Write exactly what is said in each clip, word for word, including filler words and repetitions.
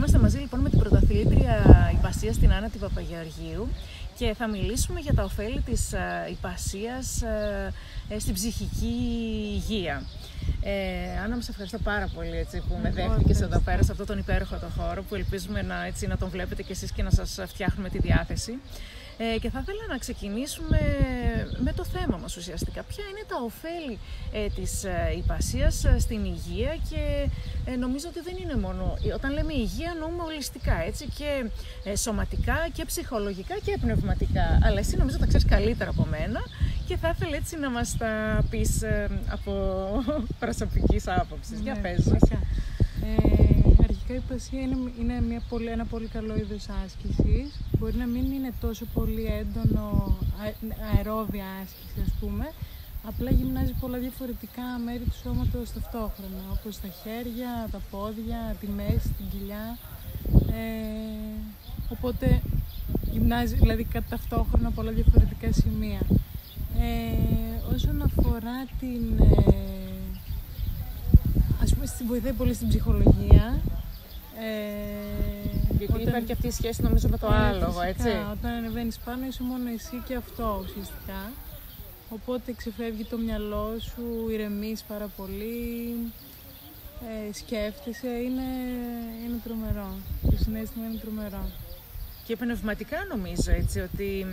Είμαστε μαζί λοιπόν με την πρωταθλήτρια Ιππασίας, την Άννα την Παπαγεωργίου, και θα μιλήσουμε για τα ωφέλη της Ιππασίας στην ψυχική υγεία. Ε, Άννα, μας ευχαριστώ πάρα πολύ έτσι, που με δέχτηκες εδώ πέρα σε αυτόν τον υπέροχο το χώρο που ελπίζουμε να, έτσι, να τον βλέπετε κι εσείς και να σας φτιάχνουμε τη διάθεση. Ε, και θα ήθελα να ξεκινήσουμε με το θέμα μας ουσιαστικά. Ποια είναι τα ωφέλη ε, της Ιππασίας στην υγεία, και ε, νομίζω ότι δεν είναι μόνο, όταν λέμε υγεία νοούμε ολιστικά, έτσι, και ε, σωματικά και ψυχολογικά και πνευματικά, αλλά εσύ νομίζω τα ξέρεις καλύτερα από μένα και θα ήθελα έτσι να μας τα πεις ε, από προσωπικής άποψης. Ναι, για πες μας. Η Ιππασία είναι, είναι μια πολύ, ένα πολύ καλό είδος άσκησης. Μπορεί να μην είναι τόσο πολύ έντονο αερόβια άσκηση, ας πούμε. Απλά γυμνάζει πολλά διαφορετικά μέρη του σώματος ταυτόχρονα, όπως τα χέρια, τα πόδια, τη μέση, την κοιλιά. Ε, οπότε γυμνάζει δηλαδή ταυτόχρονα πολλά διαφορετικά σημεία. Ε, όσον αφορά την... Ε, ας πούμε, βοηθάει πολύ στην ψυχολογία. Ε, Γιατί όταν... υπάρχει αυτή η σχέση νομίζω με το ε, άλογο, φυσικά, έτσι. Όταν ανεβαίνεις πάνω είσαι μόνο εσύ και αυτό ουσιαστικά. Οπότε ξεφεύγει το μυαλό σου, ηρεμείς πάρα πολύ, ε, σκέφτεσαι, είναι, είναι τρομερό. Το συναίσθημα είναι τρομερό. Και πνευματικά νομίζω έτσι, ότι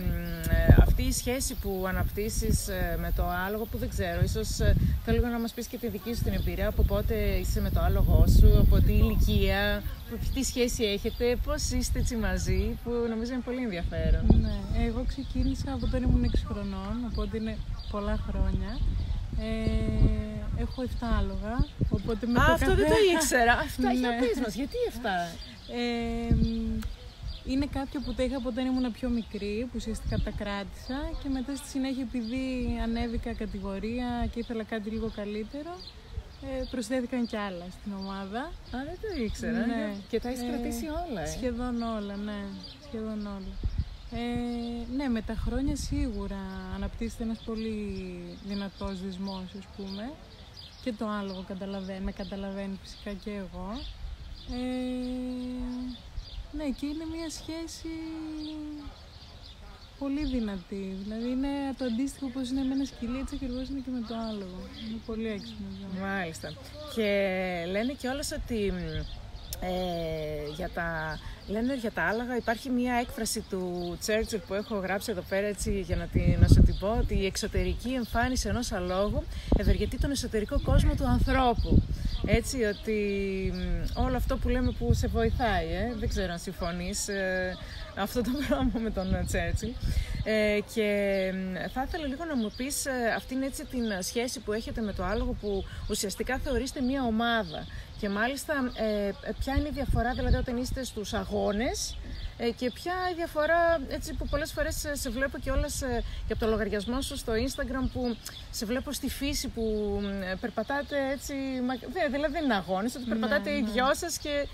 ε, αυτή η σχέση που αναπτύσσεις ε, με το άλογο, που δεν ξέρω, ίσως ε, θα λίγο να μας πεις και τη δική σου την εμπειρία, από πότε είσαι με το άλογό σου, από τι ηλικία, τι σχέση έχετε, πώς είστε έτσι μαζί, που νομίζω είναι πολύ ενδιαφέρον. Ναι, εγώ ξεκίνησα από όταν ήμουν έξι χρονών, οπότε είναι πολλά χρόνια. Ε, Έχω εφτά άλογα, οπότε με Α, το αυτό καθένα... δεν το ήξερα. Αυτά, για πες μας, γιατί εφτά? Ε, Είναι κάποια που τα είχα όταν ήμουν πιο μικρή, που ουσιαστικά τα κράτησα, και μετά στη συνέχεια, επειδή ανέβηκα κατηγορία και ήθελα κάτι λίγο καλύτερο, προσθέθηκαν κι άλλα στην ομάδα. Α, δεν το ήξερα. Ναι. Και τα έχεις ε, κρατήσει όλα, ε. Σχεδόν όλα, ναι. Σχεδόν όλα. Ε, ναι, με τα χρόνια σίγουρα αναπτύσσεται ένας πολύ δυνατός δεσμός, ας πούμε. Και το άλογο καταλαβαίνει, με καταλαβαίνει φυσικά και εγώ. Ε, Ναι, και είναι μια σχέση πολύ δυνατή. Δηλαδή είναι το αντίστοιχο, όπως είναι με ένα σκυλί, έτσι ακριβώς είναι και με το άλογο. Είναι πολύ έξυπνο. Μάλιστα. Και λένε κιόλας ότι ε, για τα... Λένε για τα άλογα, υπάρχει μια έκφραση του Churchill που έχω γράψει εδώ πέρα, έτσι, για να, την, να σου την πω, ότι η εξωτερική εμφάνιση ενός αλόγου ευεργετεί τον εσωτερικό κόσμο του ανθρώπου. Έτσι, ότι όλο αυτό που λέμε που σε βοηθάει, ε, δεν ξέρω αν συμφωνείς ε, αυτό το πράγμα με τον Τσέτσι. Ε, και θα ήθελα λίγο να μου πεις ε, αυτήν έτσι την σχέση που έχετε με το άλογο, που ουσιαστικά θεωρείστε μια ομάδα. Και μάλιστα ε, ποια είναι η διαφορά δηλαδή όταν είστε στους αγώνες, και ποια η διαφορά, έτσι, που πολλές φορές σε βλέπω και όλες και από το λογαριασμό σου στο Instagram, που σε βλέπω στη φύση που περπατάτε έτσι, δηλαδή δεν είναι αγώνες, ότι περπατάτε ναι, οι δυο σας και,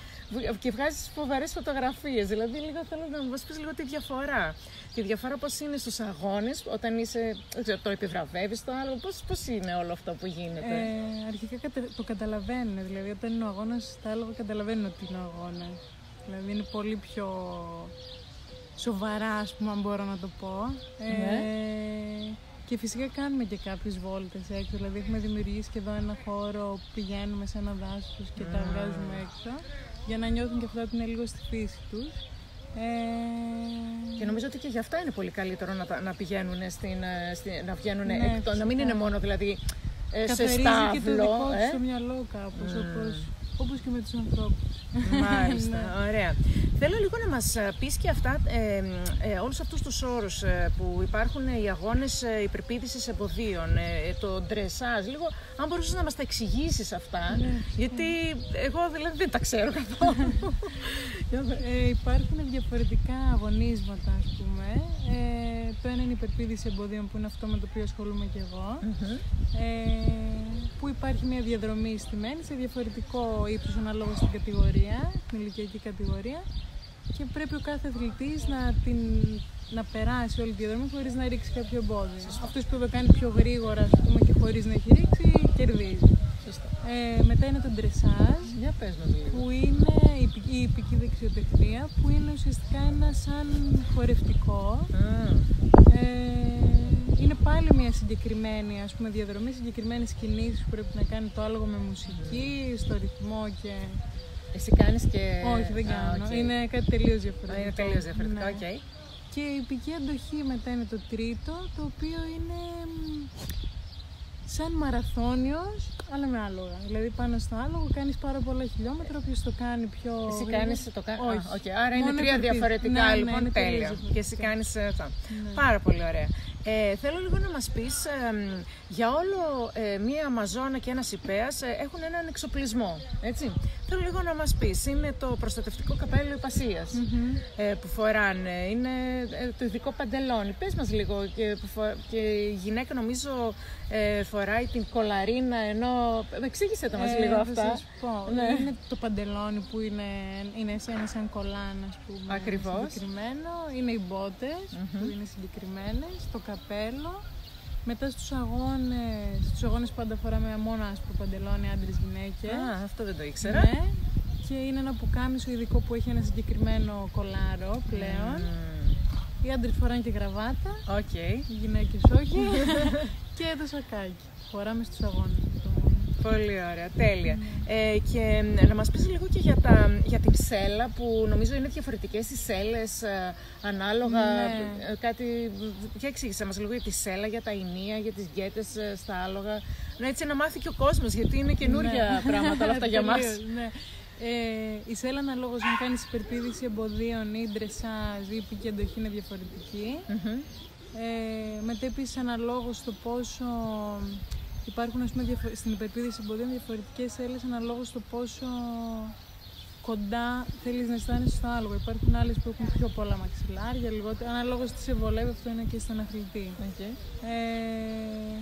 και βγάζεις φοβερές φωτογραφίες, δηλαδή λίγο θέλω να μας πεις λίγο τη διαφορά. Τη διαφορά πώς είναι στους αγώνες, όταν είσαι, το επιβραβεύεις το άλλο, πώς, πώς είναι όλο αυτό που γίνεται. Ε, αρχικά το καταλαβαίνουν, δηλαδή όταν είναι ο αγώνας, τα άλογα καταλαβαίνουν ότι είναι ο αγώνας. Δηλαδή είναι πολύ πιο σοβαρά, ας πούμε, αν μπορώ να το πω. Ναι. Ε, και φυσικά κάνουμε και κάποιες βόλτες έξω. Δηλαδή έχουμε δημιουργήσει και εδώ ένα χώρο που πηγαίνουμε σε ένα δάσος και mm. τα βγάζουμε έξω, για να νιώθουν και αυτά ότι είναι λίγο στη φύση τους. Ε... Και νομίζω ότι και γι' αυτά είναι πολύ καλύτερο να, να πηγαίνουν, στην, στην, να, βγαίνουν ναι, εκτός, φυσικά, να μην είναι μόνο δηλαδή ε, σε στάβλο. Καθαρίζει και το δικό ε? στο μυαλό κάπως, mm. όπως... όπως και με τους ανθρώπους. Μάλιστα, ναι. Ωραία. Θέλω λίγο να μας πεις και αυτά, ε, ε, όλους αυτούς τους όρους ε, που υπάρχουν, ε, οι αγώνες ε, υπερπίδησης εμποδίων, ε, το ντρεσάζ, λίγο, αν μπορούσες να μας τα εξηγήσεις αυτά, ναι, γιατί εγώ δηλαδή δεν τα ξέρω καθόλου. ε, υπάρχουν διαφορετικά αγωνίσματα, ας πούμε. Ε, το ένα είναι η υπερπίδηση εμποδίων, που είναι αυτό με το οποίο ασχολούμαι και εγώ, mm-hmm. ε, που υπάρχει μια διαδρομή στημένη σε διαφορετικό ύψος ανάλογα στην κατηγορία, την ηλικιακή κατηγορία, και πρέπει ο κάθε αθλητής να, την, να περάσει όλη τη διαδρομή χωρίς να ρίξει κάποιο εμπόδιο. Αυτός που το κάνει πιο γρήγορα, ας πούμε, και χωρίς να έχει ρίξει, κερδίζει. Σωστά. Ε, μετά είναι το ντρεσάζ, που είναι η ιππική δεξιοτεχνία, που είναι ουσιαστικά ένα σαν χορευτικό. Mm. Ε, είναι πάλι μια συγκεκριμένη, ας πούμε, διαδρομή, συγκεκριμένες κινήσεις που πρέπει να κάνει το άλογο με μουσική, στο ρυθμό και... Εσύ κάνεις και... Όχι, δεν κάνω. Ah, okay. Είναι κάτι τελείως διαφορετικό. Ah, είναι τελείως διαφορετικό, οκ. Ναι. Okay. Και η ιππική αντοχή μετά είναι το τρίτο, το οποίο είναι... σαν μαραθώνιος, αλλά με άλογα. Δηλαδή πάνω στο άλογο κάνεις πάρα πολλά χιλιόμετρα, όποιος το κάνει πιο... Εσύ κάνεις το κάνει. Όχι. Okay. Άρα μόνο είναι τρία προτίθ. διαφορετικά, ναι, λοιπόν, ναι, τέλεια. Και εσύ κάνεις αυτό. Ναι. Πάρα πολύ ωραία. Ε, θέλω λίγο να μας πεις, ε, για όλο ε, μία Αμαζόνα και ένας Ιππέας ε, έχουν έναν εξοπλισμό, έτσι. Θέλω λίγο να μας πεις, είναι το προστατευτικό καπέλο Ιππασίας mm-hmm. ε, που φοράνε, είναι ε, το ειδικό παντελόνι. Πες μας λίγο, και, που φο... και η γυναίκα νομίζω ε, φοράει την κολαρίνα, ενώ... Εξήγησε το μας ε, λίγο αυτά. Θα σας πω, ναι. Είναι το παντελόνι που είναι, είναι σαν, σαν κολάν, ας πούμε. Ακριβώς. Συγκεκριμένο, είναι οι μπότες mm-hmm. που είναι συγκεκριμένες, το καπέλο. Μετά στους αγώνες, στους αγώνες πάντα φοράμε μόνο άσπρο παντελόνι, άντρες, γυναίκες. Α, αυτό δεν το ήξερα. Ναι. Και είναι ένα πουκάμισο ειδικό που έχει ένα συγκεκριμένο κολάρο πλέον. Mm. Οι άντρες φοράνε και γραβάτα, okay. οι γυναίκες όχι. Και το σακάκι, φοράμε στους αγώνες. Πολύ ωραία, τέλεια. Mm. Ε, και να μας πεις λίγο και για, τα, για την σέλα, που νομίζω είναι διαφορετικές οι σέλες ε, ανάλογα. Mm. Ε, κάτι, και εξήγησε μας λίγο για τη σέλα, για τα ηνία, για τις γκέτες ε, στα άλογα. Ναι, έτσι να μάθει και ο κόσμος, γιατί είναι καινούργια mm. πράγματα όλα αυτά για μας. Ναι. Ε, η σέλα αναλόγως αν κάνεις υπερπήδηση εμποδίων ή ντρεσάζ ή ιππική αντοχή είναι διαφορετική. Mm-hmm. Ε, μετά επίσης αναλόγως το πόσο... Υπάρχουν, ας πούμε, διαφο... στην υπερπήδηση εμποδίων διαφορετικές σέλες αναλόγως στο πόσο κοντά θέλεις να αισθάνεσαι στο άλογο. Υπάρχουν άλλες που έχουν πιο πολλά μαξιλάρια, λιγότερο. Αναλόγως τι σε βολεύει, αυτό είναι και στον αθλητή. Okay. Ε...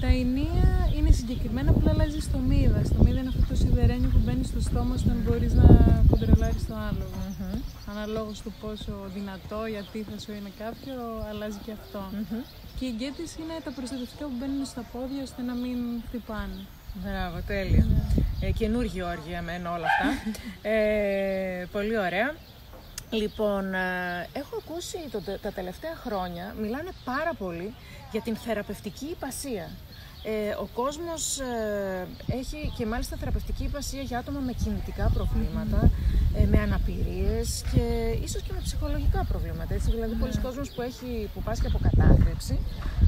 Τα ηνία είναι συγκεκριμένα, απλά αλλάζει στομίδα. Στομίδα είναι αυτό το σιδερένιο που μπαίνει στο στόμα όταν μπορείς να κοντρολάρεις το άλογο. Mm-hmm. Αναλόγως στο πόσο δυνατό ή ατίθασο είναι κάποιο, αλλάζει και αυτό. Mm-hmm. Και οι γκέτες είναι τα προστατευτικά που μπαίνουν στα πόδια ώστε να μην χτυπάνε. Μπράβο, τέλεια. Yeah. Ε, καινούργια όργια με όλα αυτά. ε, πολύ ωραία. Λοιπόν, ε, έχω ακούσει το, τα τελευταία χρόνια, μιλάνε πάρα πολύ για την θεραπευτική ιππασία. Ε, ο κόσμος ε, έχει και μάλιστα θεραπευτική ιππασία για άτομα με κινητικά προβλήματα, ε, με αναπηρίες και ίσως και με ψυχολογικά προβλήματα. Έτσι. Δηλαδή, πολλοί κόσμος που, έχει, που πάσχει από κατάθλιψη,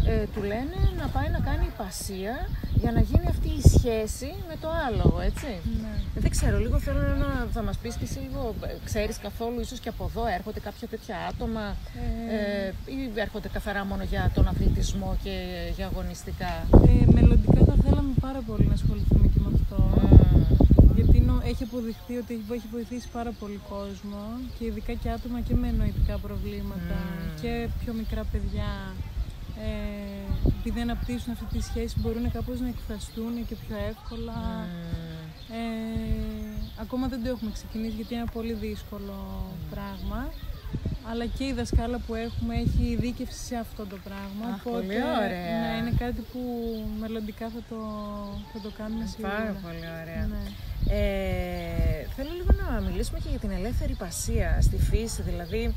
ε, του λένε να πάει να κάνει ιππασία για να γίνει αυτή η σχέση με το άλογο, έτσι. Ναι. Δεν ξέρω, λίγο θέλω να θα μας πεις και εσύ λίγο, ξέρεις καθόλου, ίσως και από εδώ έρχονται κάποια τέτοια άτομα ε... Ε, ή έρχονται καθαρά μόνο για τον αθλητισμό και για αγωνιστικά. Ε, μελλοντικά θα θέλαμε πάρα πολύ να ασχοληθούμε και με αυτό. Mm. Γιατί νο, έχει αποδειχθεί ότι έχει βοηθήσει πάρα πολύ κόσμο και ειδικά και άτομα και με νοητικά προβλήματα mm. και πιο μικρά παιδιά. Ε, επειδή αναπτύσσουν αυτή τη σχέση μπορούν κάπως να εκφραστούν και πιο εύκολα. Mm. Ε, ακόμα δεν το έχουμε ξεκινήσει γιατί είναι ένα πολύ δύσκολο mm. πράγμα. Αλλά και η δασκάλα που έχουμε έχει ειδίκευση σε αυτό το πράγμα. Αχ, οπότε, πολύ ωραία. Ναι, είναι κάτι που μελλοντικά θα το, θα το κάνουμε σίγουρα. Πάρα πολύ ωραία. Ναι. Ε, θέλω λίγο να μιλήσουμε και για την ελεύθερη ιππασία στη φύση, δηλαδή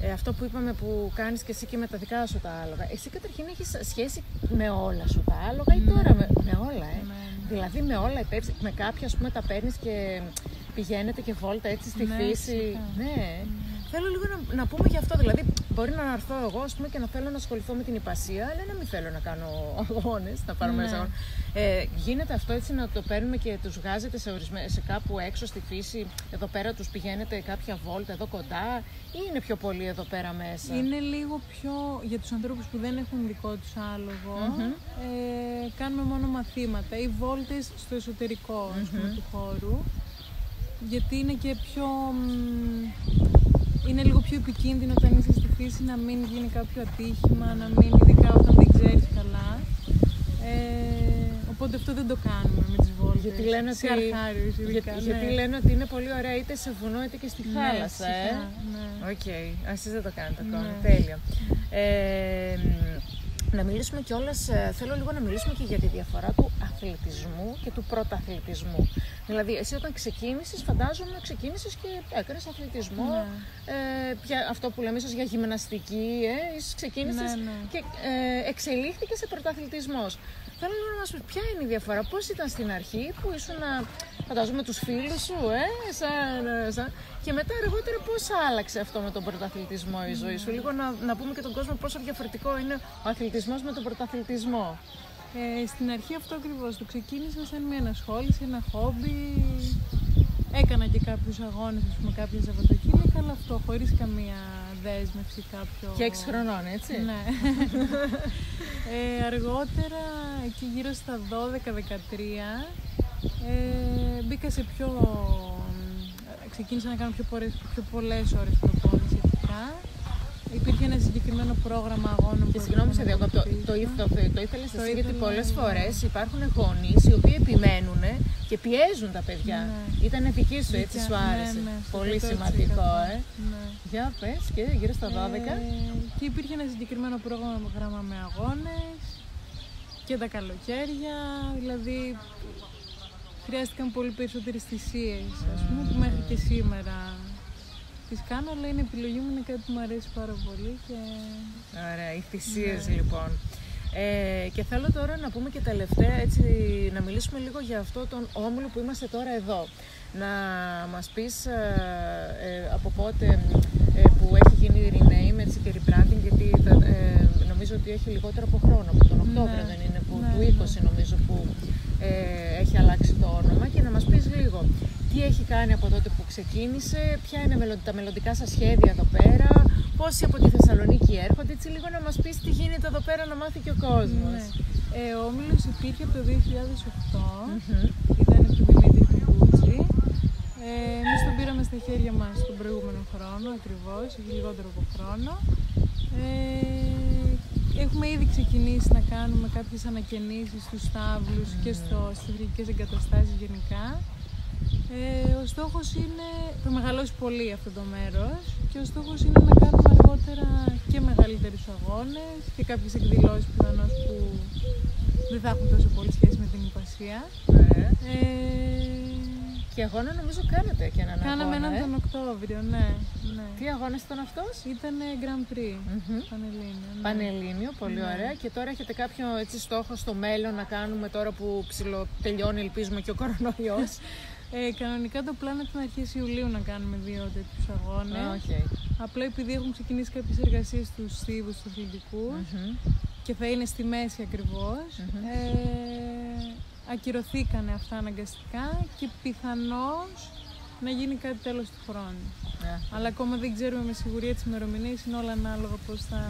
Ε, αυτό που είπαμε που κάνεις και εσύ και με τα δικά σου τα άλογα. Εσύ καταρχήν έχεις σχέση με όλα σου τα άλογα ή mm. τώρα με, με όλα, ε. Mm. Δηλαδή με όλα, με κάποια ας πούμε τα παίρνεις και πηγαίνετε και βόλτα έτσι στη mm. φύση. Mm. Ναι. Mm. Θέλω λίγο να, να πούμε για αυτό, δηλαδή μπορεί να έρθω εγώ ας πούμε, και να θέλω να ασχοληθώ με την ιππασία, αλλά να μην θέλω να κάνω αγώνες, να πάρω μέρος αγώνες. Ε, γίνεται αυτό έτσι να το παίρνουμε και τους βγάζετε σε, ορισμέ... σε κάπου έξω στη φύση, εδώ πέρα τους πηγαίνετε κάποια βόλτα εδώ κοντά ή είναι πιο πολύ εδώ πέρα μέσα? Είναι λίγο πιο για τους ανθρώπους που δεν έχουν δικό τους άλογο, mm-hmm. ε, κάνουμε μόνο μαθήματα ή βόλτες στο εσωτερικό mm-hmm. πούμε, του χώρου, γιατί είναι και πιο... Είναι λίγο πιο επικίνδυνο όταν είσαι στη φύση να μην γίνει κάποιο ατύχημα, να μην, ειδικά όταν δεν ξέρεις καλά. Ε, οπότε αυτό δεν το κάνουμε με τις βόλτες. Γιατί λένε, ότι... Αρχάριους, ειδικά, Για... ναι. Γιατί λένε ότι είναι πολύ ωραία είτε σε βουνό είτε και στη ναι, θάλασσα. Οκ, ε? ναι. okay. εσείς δεν το κάνετε ακόμα. Ναι. Τέλεια. Ε, να μιλήσουμε κιόλας, θέλω λίγο να μιλήσουμε και για τη διαφορά του αθλητισμού και του πρωταθλητισμού. Δηλαδή, εσύ όταν ξεκίνησες, φαντάζομαι, ξεκίνησες και έκανες αθλητισμό, ναι. ε, πια, αυτό που λέμε ίσως για γυμναστική, ε, ίσως ξεκίνησες ναι, ναι. και ε, εξελίχθηκε σε πρωταθλητισμός. Θέλω λίγο να μας πεις ποια είναι η διαφορά, πώς ήταν στην αρχή που ήσουν, φαντάζομαι, τους φίλους σου, ε, σαν, σαν, και μετά αργότερα πώς άλλαξε αυτό με τον πρωταθλητισμό η ζωή σου. Λίγο να, να πούμε και τον κόσμο πόσο διαφορετικό είναι ο αθλητισμός με τον πρωταθλητισμό. Ε, στην αρχή αυτό ακριβώς, το ξεκίνησα σαν μια ενασχόληση, ένα χόμπι. Έκανα και κάποιους αγώνες, ας πούμε, κάποια Σαββατοκύριακα, αλλά αυτό χωρίς καμία δέσμευση κάποιο... Και έξι χρονών, έτσι? Ναι. ε, αργότερα, εκεί γύρω στα δώδεκα δεκατρία, ε, μπήκα σε πιο... ξεκίνησα να κάνω πιο, πορες, πιο πολλές ώρες προπόνηση ειδικά. Υπήρχε ένα συγκεκριμένο πρόγραμμα αγώνων. Συγγνώμη, σε διακόπτω. Το ήθελα να σα πω, γιατί πολλές φορές υπάρχουν γονείς οι οποίοι επιμένουν και πιέζουν τα παιδιά. Ναι. Ήταν δική σου, έτσι σου άρεσε. Ναι, ναι, πολύ σημαντικό, ε. Ναι. Για πες, και γύρω στα δώδεκα. Ε, και υπήρχε ένα συγκεκριμένο πρόγραμμα με αγώνες και τα καλοκαίρια. Δηλαδή, χρειάστηκαν πολύ περισσότερες θυσίες, ας πούμε, που μέχρι και σήμερα. Τις κάνω, αλλά είναι επιλογή μου, είναι κάτι που μου αρέσει πάρα πολύ. Και... Ωραία, οι θυσίες ναι. λοιπόν. Ε, και θέλω τώρα να πούμε και τελευταία, έτσι, να μιλήσουμε λίγο για αυτό τον όμιλο που είμαστε τώρα εδώ. Να μας πεις ε, ε, από πότε ε, που έχει γίνει rename, έτσι, και rebranding, γιατί ε, νομίζω ότι έχει λιγότερο από χρόνο, από τον Οκτώβριο ναι. δεν είναι, που, ναι, του είκοσι ναι. νομίζω που ε, έχει αλλάξει το όνομα, και να μας πεις λίγο. Τι έχει κάνει από τότε που ξεκίνησε, ποια είναι τα μελλοντικά σας σχέδια εδώ πέρα, πόσοι από τη Θεσσαλονίκη έρχονται, έτσι λίγο να μας πεις τι γίνεται εδώ πέρα, να μάθει και ο κόσμος. Ναι. Ε, ο όμιλος υπήρχε από το δύο χιλιάδες οκτώ, mm-hmm. ήταν από τον Δημήτρη Κουκούτσι. Ε, εμείς τον πήραμε στα χέρια μας τον προηγούμενο χρόνο ακριβώς, έχει λιγότερο από χρόνο. Ε, Έχουμε ήδη ξεκινήσει να κάνουμε κάποιες ανακαινήσεις στους στάβλους mm-hmm. και στις θηρικές εγκαταστάσεις γενικά. Ε, ο στόχος είναι, θα μεγαλώσει πολύ αυτό το μέρος, και ο στόχος είναι να κάνουμε αργότερα και μεγαλύτερους αγώνες και κάποιες εκδηλώσεις πιθανώς που δεν θα έχουν τόσο πολύ σχέση με την Ιππασία. Ε. Ε, και αγώνα νομίζω κάνατε και έναν αγώνα. Κάναμε έναν ε? τον Οκτώβριο, ναι, ναι. Τι αγώνας ήταν αυτός? Ήταν Grand Prix, mm-hmm. Πανελλήνιο. Ναι. Πανελλήνιο, πολύ ναι. ωραία. Και τώρα έχετε κάποιο, έτσι, στόχο στο μέλλον να κάνουμε, τώρα που ψιλοτελειώνει, ελπίζουμε, και ο κορονοϊός? Ε, κανονικά το πλάνο ήταν αρχές Ιουλίου να κάνουμε δύο τέτοιους αγώνες. Okay. Απλά επειδή έχουν ξεκινήσει κάποιες εργασίες στους στίβους, στους αθλητικούς mm-hmm. και θα είναι στη μέση ακριβώς, mm-hmm. ε, ακυρωθήκανε αυτά αναγκαστικά και πιθανώς να γίνει κάτι τέλος του χρόνου. Yeah. Αλλά ακόμα δεν ξέρουμε με σιγουριά τις ημερομηνίες, είναι όλα ανάλογα πώς θα,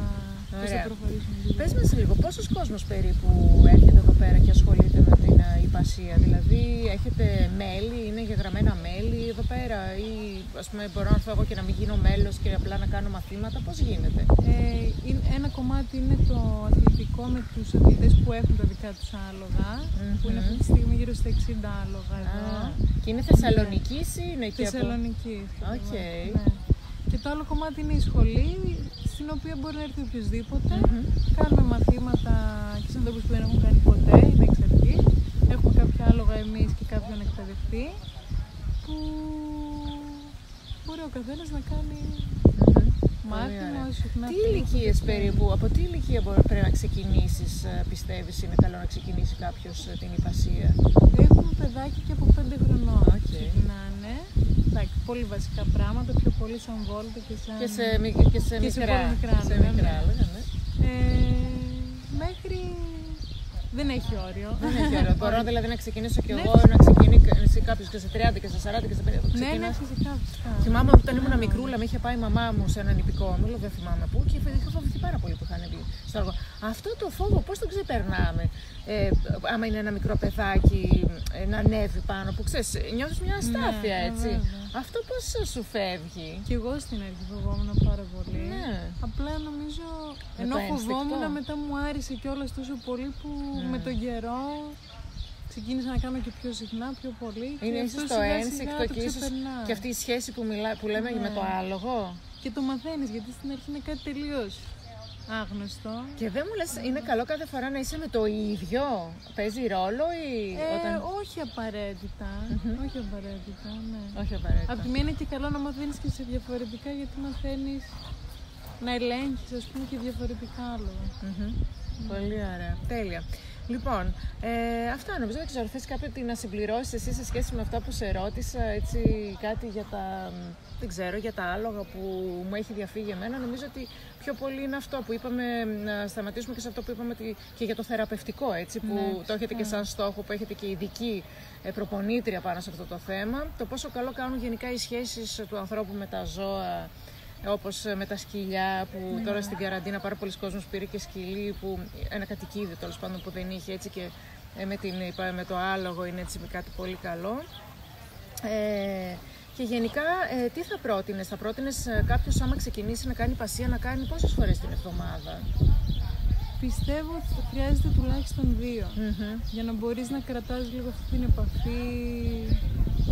πώς θα προχωρήσουμε. Πες μας λίγο, πόσος κόσμος περίπου έρχεται εδώ πέρα και ασχολείται με την Ιππασία? Δηλαδή, έχετε μέλη, είναι γεγραμμένα μέλη εδώ πέρα, ή, ας πούμε, μπορώ να φάω εγώ και να μην γίνω μέλος και απλά να κάνω μαθήματα? Πώς γίνεται? Ε, ένα κομμάτι είναι το αθλητικό με τους αθλητές που έχουν τα δικά τους άλογα, mm-hmm. που είναι αυτή τη στιγμή γύρω στα εξήντα άλογα εδώ. Ah. Και είναι Θεσσαλονικής ή είναι εκεί? Θεσσαλονικής. Okay. Ναι. Και το άλλο κομμάτι είναι η σχολή, στην οποία μπορεί να έρθει οποιοδήποτε. Mm-hmm. Κάνουμε μαθήματα και σαν που δεν έχουν κάνει ποτέ, είναι εξαιρετικοί. Έχουμε κάποια άλογα εμείς και κάποιον εκπαιδευτή, που μπορεί ο καθένας να κάνει mm-hmm. μάθημα. Τι ηλικίες περίπου, από τι ηλικία μπορεί, πρέπει να ξεκινήσεις, πιστεύεις είναι καλό να ξεκινήσει κάποιος την Ιππασία? Έχουμε παιδάκι και από πέντε χρονών okay. ξεκινάνε. Εντάξει, πολύ βασικά πράγματα, πιο πολύ σαν βόλτα και σαν... Και σε, και σε και μικρά, σε μικρά, σε μικρά, μικρά ναι. Ναι. Ε, μέχρι... Δεν έχει όριο. Δεν έχει όριο. Μπορώ δηλαδή να ξεκινήσω κι εγώ, να ξεκινήσει κάποιο και σε τριάντα και σε σαράντα και σε πενήντα. Ναι, ναι, φυσικά. Θυμάμαι όταν ήμουν μικρούλα, με είχε πάει η μαμά μου σε έναν νηπικό όμιλο, δεν θυμάμαι πού, και είχα φοβηθεί πάρα πολύ που είχαν μπει στο έργο. Αυτό το φόβο πώς τον ξεπερνάμε? Ε, άμα είναι ένα μικρό παιδάκι να ανέβει πάνω, που ξέρεις, νιώθεις μια αστάθεια, έτσι. Αυτό πώς σου φεύγει? Κι εγώ στην αρχή φοβόμουν πάρα πολύ. Ναι. Απλά νομίζω, ενώ φοβόμουν, μετά μου άρεσε κιόλας τόσο πολύ που. Ναι. Με τον καιρό ξεκίνησα να κάνω και πιο συχνά, πιο πολύ. Είναι ίσως το ένστικτο και ίσως και αυτή η σχέση που, μιλά, που λέμε ναι. με το άλογο. Και το μαθαίνεις, γιατί στην αρχή είναι κάτι τελείως Άγνωστο. Και δεν μου λες, είναι καλό κάθε φορά να είσαι με το ίδιο? Παίζει ρόλο ή ε, όταν... Όχι απαραίτητα. Mm-hmm. Όχι απαραίτητα, ναι. Όχι απαραίτητα. Απ' τη μία είναι και καλό να μαθαίνεις και σε διαφορετικά, γιατί μαθαίνεις να ελέγχεις, ας πούμε, και διαφορετικά άλογα. Mm-hmm. Mm. Πολύ ωραία. Τέλεια. Λοιπόν, ε, αυτά νομίζω. Δεν ξέρω, θες κάποιο να συμπληρώσεις εσύ σε σχέση με αυτά που σε ρώτησα, έτσι, κάτι για τα, δεν ξέρω, για τα άλογα που μου έχει διαφύγει εμένα. Νομίζω ότι πιο πολύ είναι αυτό που είπαμε, να σταματήσουμε και σε αυτό που είπαμε και για το θεραπευτικό, έτσι, που ναι, το έχετε και σαν στόχο, που έχετε και ειδική προπονήτρια πάνω σε αυτό το θέμα. Το πόσο καλό κάνουν γενικά οι σχέσεις του ανθρώπου με τα ζώα, όπως με τα σκυλιά, που ναι, τώρα στην καραντίνα πάρα πολλοί κόσμος πήρε και σκυλί, που ένα κατοικίδιο τέλος πάντων που δεν είχε, έτσι, και με, την, με το άλογο είναι, έτσι, κάτι πολύ καλό. Ε, και γενικά ε, τι θα πρότεινες, θα πρότεινες κάποιος άμα ξεκινήσει να κάνει πασία, να κάνει πόσες φορές την εβδομάδα? Πιστεύω ότι χρειάζεται τουλάχιστον δύο, mm-hmm, για να μπορείς να κρατάς λίγο αυτή την επαφή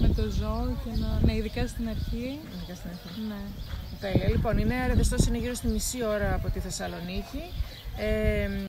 με το ζώο και να... Ναι, ειδικά στην αρχή. Ειδικά στην αρχή. Ναι. Τέλεια. Λοιπόν, η Νέα Ρεδεστός είναι γύρω στη μισή ώρα από τη Θεσσαλονίκη. Ε,